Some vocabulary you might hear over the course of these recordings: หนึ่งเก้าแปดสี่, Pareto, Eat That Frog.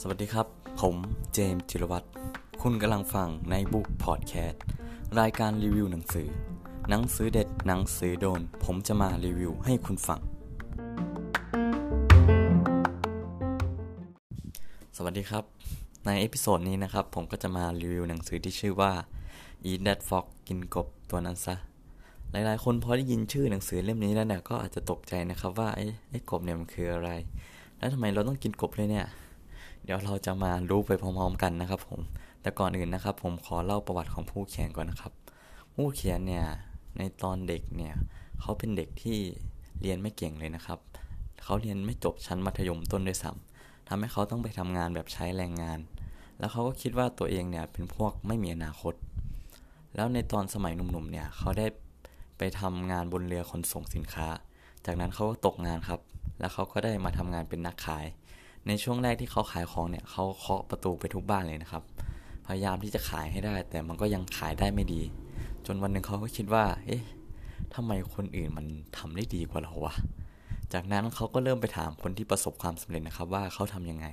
สวัสดีครับผมเจมส์จิรวัตรคุณกำลังฟังในบุ๊กพอดแคสต์รายการรีวิวหนังสือเด็ดหนังสือโดนผมจะมารีวิวให้คุณฟังสวัสดีครับในเอพิโซดนี้นะครับผมก็จะมารีวิวหนังสือที่ชื่อว่า Eat That Frog กินกบตัวนั้นซะหลายๆคนพอได้ยินชื่อหนังสือเล่มนี้แล้วเนี่ยก็อาจจะตกใจนะครับว่าไอ้กบเนี่ยมันคืออะไรแล้วทำไมเราต้องกินกบเลยเนี่ยเดี๋ยวเราจะมารู้ไปพร้อมๆกันนะครับผมแต่ก่อนอื่นนะครับผมขอเล่าประวัติของผู้เขียนก่อนนะครับผู้เขียนเนี่ยในตอนเด็กเนี่ยเขาเป็นเด็กที่เรียนไม่เก่งเลยนะครับเขาเรียนไม่จบชั้นมัธยมต้นด้วยซ้ำทำให้เขาต้องไปทำงานแบบใช้แรงงานแล้วเขาก็คิดว่าตัวเองเนี่ยเป็นพวกไม่มีอนาคตแล้วในตอนสมัยหนุ่มๆเนี่ยเขาได้ไปทำงานบนเรือขนส่งสินค้าจากนั้นเขาก็ตกงานครับแล้วเขาก็ได้มาทำงานเป็นนักขายในช่วงแรกที่เขาขายของเนี่ยเขาเคาะประตูไปทุกบ้านเลยนะครับพยายามที่จะขายให้ได้แต่มันก็ยังขายได้ไม่ดีจนวันหนึ่งเขาก็คิดว่าทำไมคนอื่นมันทำได้ดีกว่าเราวะจากนั้นเขาก็เริ่มไปถามคนที่ประสบความสำเร็จนะครับว่าเขาทำยังไง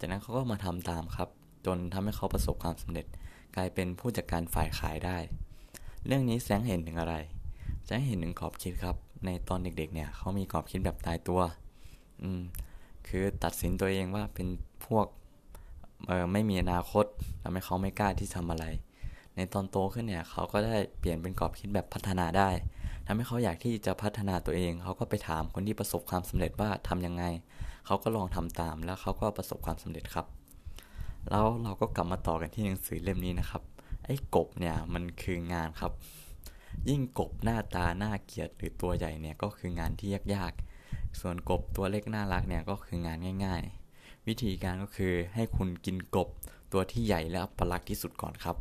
จากนั้นเขาก็มาทำตามครับจนทำให้เขาประสบความสำเร็จกลายเป็นผู้จัดการฝ่ายขายได้เรื่องนี้แสดงเห็นถึงอะไรจะให้เห็นหนึ่งขอบคิดครับในตอนเด็กๆเนี่ยเขามีขอบคิดแบบตายตัวคือตัดสินตัวเองว่าเป็นพวกไม่มีอนาคตทำให้เขาไม่กล้าที่ทำอะไรในตอนโตขึ้นเนี่ยเขาก็ได้เปลี่ยนเป็นขอบคิดแบบพัฒนาได้ทำให้เขาอยากที่จะพัฒนาตัวเองเขาก็ไปถามคนที่ประสบความสำเร็จว่าทำยังไงเขาก็ลองทำตามแล้วเขาก็ประสบความสำเร็จครับแล้วเราก็กลับมาต่อกันที่หนังสือเล่มนี้นะครับไอ้กบเนี่ยมันคืองานครับยิ่งกบหน้าตาน่าเกลียดหรือตัวใหญ่เนี่ยก็คืองานที่ยากๆส่วนกบตัวเล็กน่ารักเนี่ยก็คืองานง่ายๆวิธีการก็คือให้คุณกินกบตัวที่ใหญ่และอัปลักษณ์ที่สุดก่อนครับ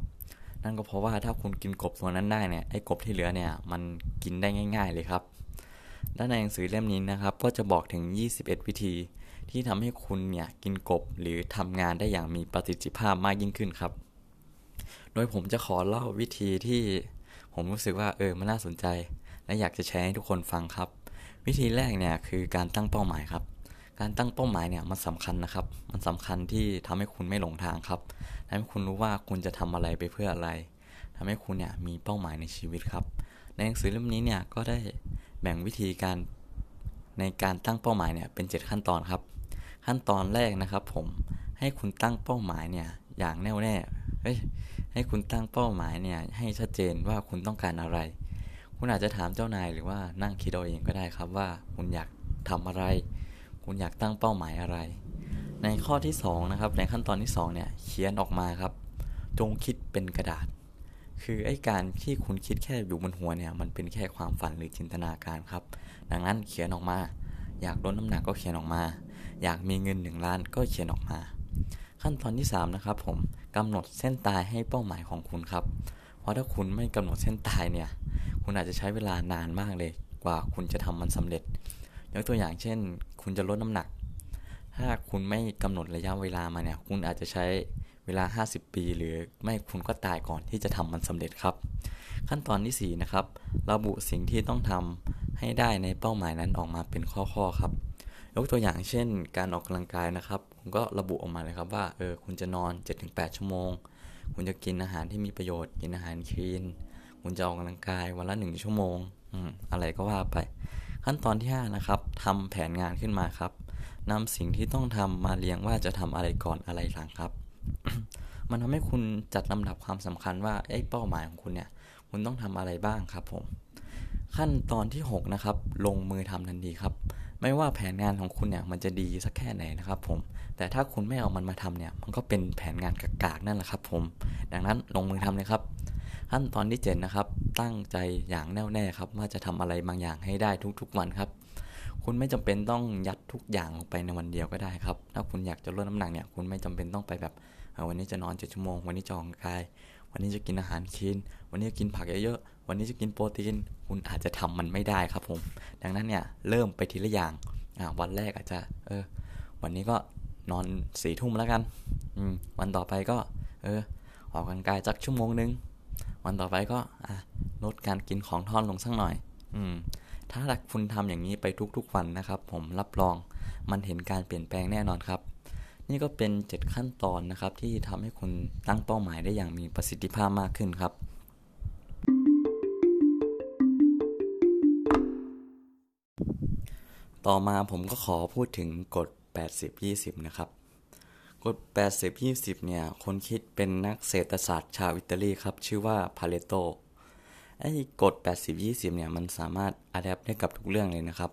นั่นก็เพราะว่าถ้าคุณกินกบตัวนั้นได้เนี่ยไอ้กบที่เหลือเนี่ยมันกินได้ง่ายๆเลยครับด้านในหนังสือเล่มนี้นะครับก็จะบอกถึง21วิธีที่ทำให้คุณเนี่ยกินกบหรือทำงานได้อย่างมีประสิทธิภาพมากยิ่งขึ้นครับโดยผมจะขอเล่าวิธีที่ผมรู้สึกว่ามันน่าสนใจและอยากจะแชร์ให้ทุกคนฟังครับวิธีแรกเนี่ยคือการตั้งเป้าหมายครับการตั้งเป้าหมายเนี่ยมันสำคัญนะครับมันสำคัญที่ทำให้คุณไม่หลงทางครับทำให้คุณรู้ว่าคุณจะทำอะไรไปเพื่ออะไรทำให้คุณเนี่ยมีเป้าหมายในชีวิตครับในหนังสือเล่มนี้เนี่ยก็ได้แบ่งวิธีการในการตั้งเป้าหมายเนี่ยเป็น7ขั้นตอนครับขั้นตอนแรกนะครับผมให้คุณตั้งเป้าหมายเนี่ยอย่างแน่วแน่ให้คุณตั้งเป้าหมายเนี่ยให้ชัดเจนว่าคุณต้องการอะไรคุณอาจจะถามเจ้านายหรือว่านั่งคิดเอาเองก็ได้ครับว่าคุณอยากทำอะไรคุณอยากตั้งเป้าหมายอะไรในข้อที่2นะครับในขั้นตอนที่2เนี่ยเขียนออกมาครับจงคิดเป็นกระดาษคือไอ้การที่คุณคิดแค่อยู่บนหัวเนี่ยมันเป็นแค่ความฝันหรือจินตนาการครับดังนั้นเขียนออกมาอยากลดน้ำหนักก็เขียนออกมาอยากมีเงิน1ล้านก็เขียนออกมาขั้นตอนที่3นะครับผมกำหนดเส้นตายให้เป้าหมายของคุณครับเพราะถ้าคุณไม่กำหนดเส้นตายเนี่ยคุณอาจจะใช้เวลานานมากเลยกว่าคุณจะทำมันสำเร็จยกตัวอย่างเช่นคุณจะลดน้ำหนักถ้าคุณไม่กำหนดระยะเวลามาเนี่ยคุณอาจจะใช้เวลา50ปีหรือไม่คุณก็ตายก่อนที่จะทำมันสำเร็จครับขั้นตอนที่4นะครับระบุสิ่งที่ต้องทำให้ได้ในเป้าหมายนั้นออกมาเป็นข้อๆครับยกตัวอย่างเช่นการออกกำลังกายนะครับคุณก็ระบุออกมาเลยครับว่าคุณจะนอน 7-8 ชั่วโมงคุณจะกินอาหารที่มีประโยชน์กินอาหารคลีนคุณจะออกกำลังกายวันละ1ชั่วโมงอะไรก็ว่าไปขั้นตอนที่5นะครับทำแผนงานขึ้นมาครับนำสิ่งที่ต้องทำมาเรียงว่าจะทำอะไรก่อนอะไรหลังครับ มันทำให้คุณจัดลำดับความสำคัญว่าเป้าหมายของคุณเนี่ยคุณต้องทำอะไรบ้างครับผมขั้นตอนที่6นะครับลงมือทำทันทีครับไม่ว่าแผนงานของคุณเนี่ยมันจะดีสักแค่ไหนนะครับผมแต่ถ้าคุณไม่เอามันมาทำเนี่ยมันก็เป็นแผนงานกากๆนั่นแหละครับผมดังนั้นลงมือทำเลยครับขั้นตอนที่7นะครับตั้งใจอย่างแน่วแน่ครับว่าจะทำอะไรบางอย่างให้ได้ทุกๆวันครับคุณไม่จำเป็นต้องยัดทุกอย่างลงไปในวันเดียวก็ได้ครับถ้าคุณอยากจะลดน้ำหนักเนี่ยคุณไม่จำเป็นต้องไปแบบวันนี้จะนอน7ชั่วโมงวันนี้จะออกกำลังกายวันนี้จะกินอาหารคลีนวันนี้จะกินผักเยอะๆวันนี้จะกินโปรตีนคุณอาจจะทำมันไม่ได้ครับผมดังนั้นเนี่ยเริ่มไปทีละอย่างวันแรกอาจจะวันนี้ก็นอน 4 ทุ่มแล้วกันวันต่อไปก็ออกกำลังกายสักชั่วโมงนึงวันต่อไปก็ลดการกินของทอดลงสักหน่อยท ถ้าคุณทำอย่างนี้ไปทุกๆวันนะครับผมรับรองมันเห็นการเปลี่ยนแปลงแน่นอนครับนี่ก็เป็น7ขั้นตอนนะครับที่ทำให้คุณตั้งเป้าหมายได้อย่างมีประสิทธิภาพมากขึ้นครับต่อมาผมก็ขอพูดถึงกฎ 80-20 นะครับกฎ 80-20 เนี่ยคนคิดเป็นนักเศรษฐศาสตร์ชาวอิตาลีครับชื่อว่าพาเรโตไอ้กฎ 80-20 เนี่ยมันสามารถอะแดปได้กับทุกเรื่องเลยนะครับ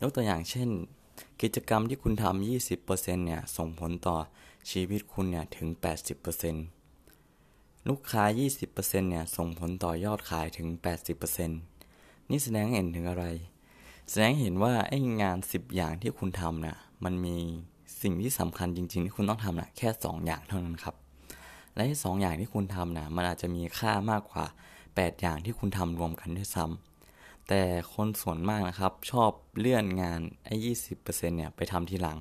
ยกตัวอย่างเช่นกิจกรรมที่คุณทำ 20% เนี่ยส่งผลต่อชีวิตคุณเนี่ยถึง 80% ลูกค้า 20% เนี่ยส่งผลต่อยอดขายถึง 80% นี่แสดงให้เห็นถึงอะไรแสดงเห็นว่าไอ้งาน10อย่างที่คุณทำน่ะมันมีสิ่งที่สำคัญจริงๆที่คุณต้องทำน่ะแค่2อย่างเท่านั้นครับและที่2อย่างที่คุณทำน่ะมันอาจจะมีค่ามากกว่า8อย่างที่คุณทำรวมกันด้วยซ้ำแต่คนส่วนมากนะครับชอบเลื่อนงานไอ้ 20% เนี่ยไปทำทีหลัง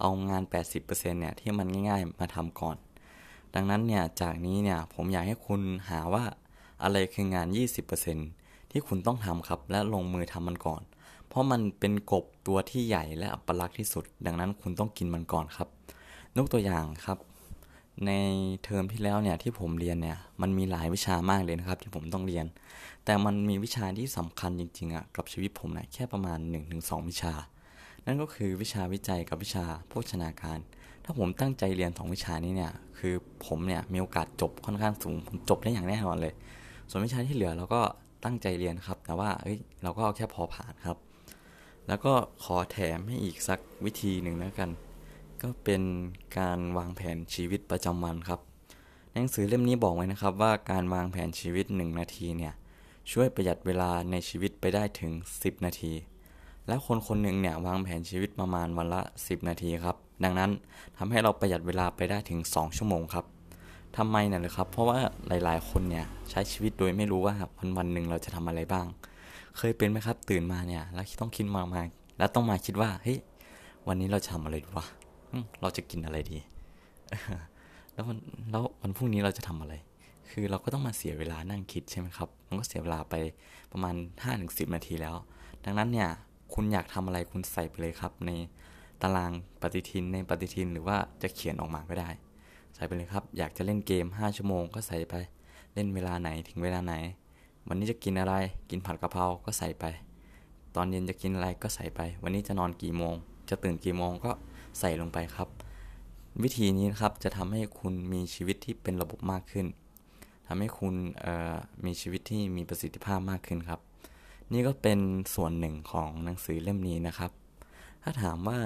เอางาน 80% เนี่ยที่มันง่ายๆมาทำก่อนดังนั้นเนี่ยจากนี้เนี่ยผมอยากให้คุณหาว่าอะไรคืองาน 20% ที่คุณต้องทำครับและลงมือทำมันก่อนเพราะมันเป็นกบตัวที่ใหญ่และอัปลักษณ์ที่สุดดังนั้นคุณต้องกินมันก่อนครับยกตัวอย่างครับในเทอมที่แล้วเนี่ยที่ผมเรียนเนี่ยมันมีหลายวิชามากเลยนะครับที่ผมต้องเรียนแต่มันมีวิชาที่สำคัญจริงๆอ่ะกับชีวิตผมเนี่ยแค่ประมาณ 1-2 วิชานั่นก็คือวิชาวิจัยกับวิชาโภชนาการถ้าผมตั้งใจเรียน2วิชานี้เนี่ยคือผมเนี่ยมีโอกาสจบค่อนข้างสูงผมจบได้อย่างแน่นอนเลยส่วนวิชาที่เหลือเราก็ตั้งใจเรียนครับแต่ว่าเราก็เอาแค่พอผ่านครับแล้วก็ขอแถมให้อีกสักวิธีหนึ่งแล้วกันก็เป็นการวางแผนชีวิตประจำวันครับหนังสือเล่มนี้บอกไว้นะครับว่าการวางแผนชีวิต1นาทีเนี่ยช่วยประหยัดเวลาในชีวิตไปได้ถึง10นาทีและคนๆนึงเนี่ยวางแผนชีวิตประมาณวันละ10นาทีครับดังนั้นทำให้เราประหยัดเวลาไปได้ถึง2ชั่วโมงครับทำไมน่ะเหรอครับเพราะว่าหลายๆคนเนี่ยใช้ชีวิตโดยไม่รู้ว่าวันๆนึงเราจะทำอะไรบ้างเคยเป็นไหมครับตื่นมาเนี่ยแล้วต้องคิดมาแล้วต้องมาคิดว่าเฮ้ยวันนี้เราจะทำอะไรดีวะเราจะกินอะไรดีแล้ววันพรุ่งนี้เราจะทำอะไรคือเราก็ต้องมาเสียเวลานั่งคิดใช่ไหมครับมันก็เสียเวลาไปประมาณ 5-10 นาทีแล้วดังนั้นเนี่ยคุณอยากทำอะไรคุณใส่ไปเลยครับในตารางปฏิทินในปฏิทินหรือว่าจะเขียนออกมาก็ได้ใส่ไปเลยครับอยากจะเล่นเกม5ชั่วโมงก็ใส่ไปเล่นเวลาไหนถึงเวลาไหนวันนี้จะกินอะไรกินผัดกะเพราก็ใส่ไปตอนเย็นจะกินอะไรก็ใส่ไปวันนี้จะนอนกี่โมงจะตื่นกี่โมงก็ใส่ลงไปครับวิธีนี้นะครับจะทำให้คุณมีชีวิตที่เป็นระบบมากขึ้นทำให้คุณมีชีวิตที่มีประสิทธิภาพมากขึ้นครับนี่ก็เป็นส่วนหนึ่งของหนังสือเล่มนี้นะครับถ้าถามว่า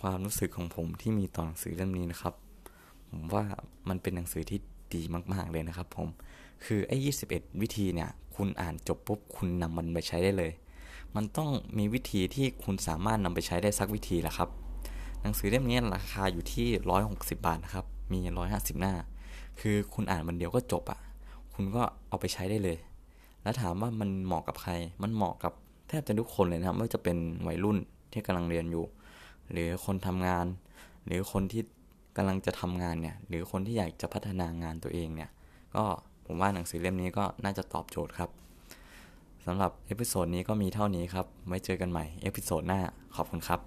ความรู้สึกของผมที่มีต่อหนังสือเล่มนี้นะครับผมว่ามันเป็นหนังสือที่ดีมากๆเลยนะครับผมคือไอ้21วิธีเนี่ยคุณอ่านจบปุ๊บคุณนำมันไปใช้ได้เลยมันต้องมีวิธีที่คุณสามารถนำไปใช้ได้สักวิธีละครับหนังสือเล่มนี้ราคาอยู่ที่160บาทนะครับมี150หน้าคือคุณอ่านวันเดียวก็จบอ่ะคุณก็เอาไปใช้ได้เลยแล้วถามว่ามันเหมาะกับใครมันเหมาะกับแทบจะทุกคนเลยนะครับไม่ว่าจะเป็นวัยรุ่นที่กำลังเรียนอยู่หรือคนทำงานหรือคนที่กำลังจะทำงานเนี่ยหรือคนที่อยากจะพัฒนางานตัวเองเนี่ยก็ผมว่าหนังสือเล่มนี้ก็น่าจะตอบโจทย์ครับสำหรับเอพิโซดนี้ก็มีเท่านี้ครับไว้เจอกันใหม่เอพิโซดหน้าขอบคุณครับ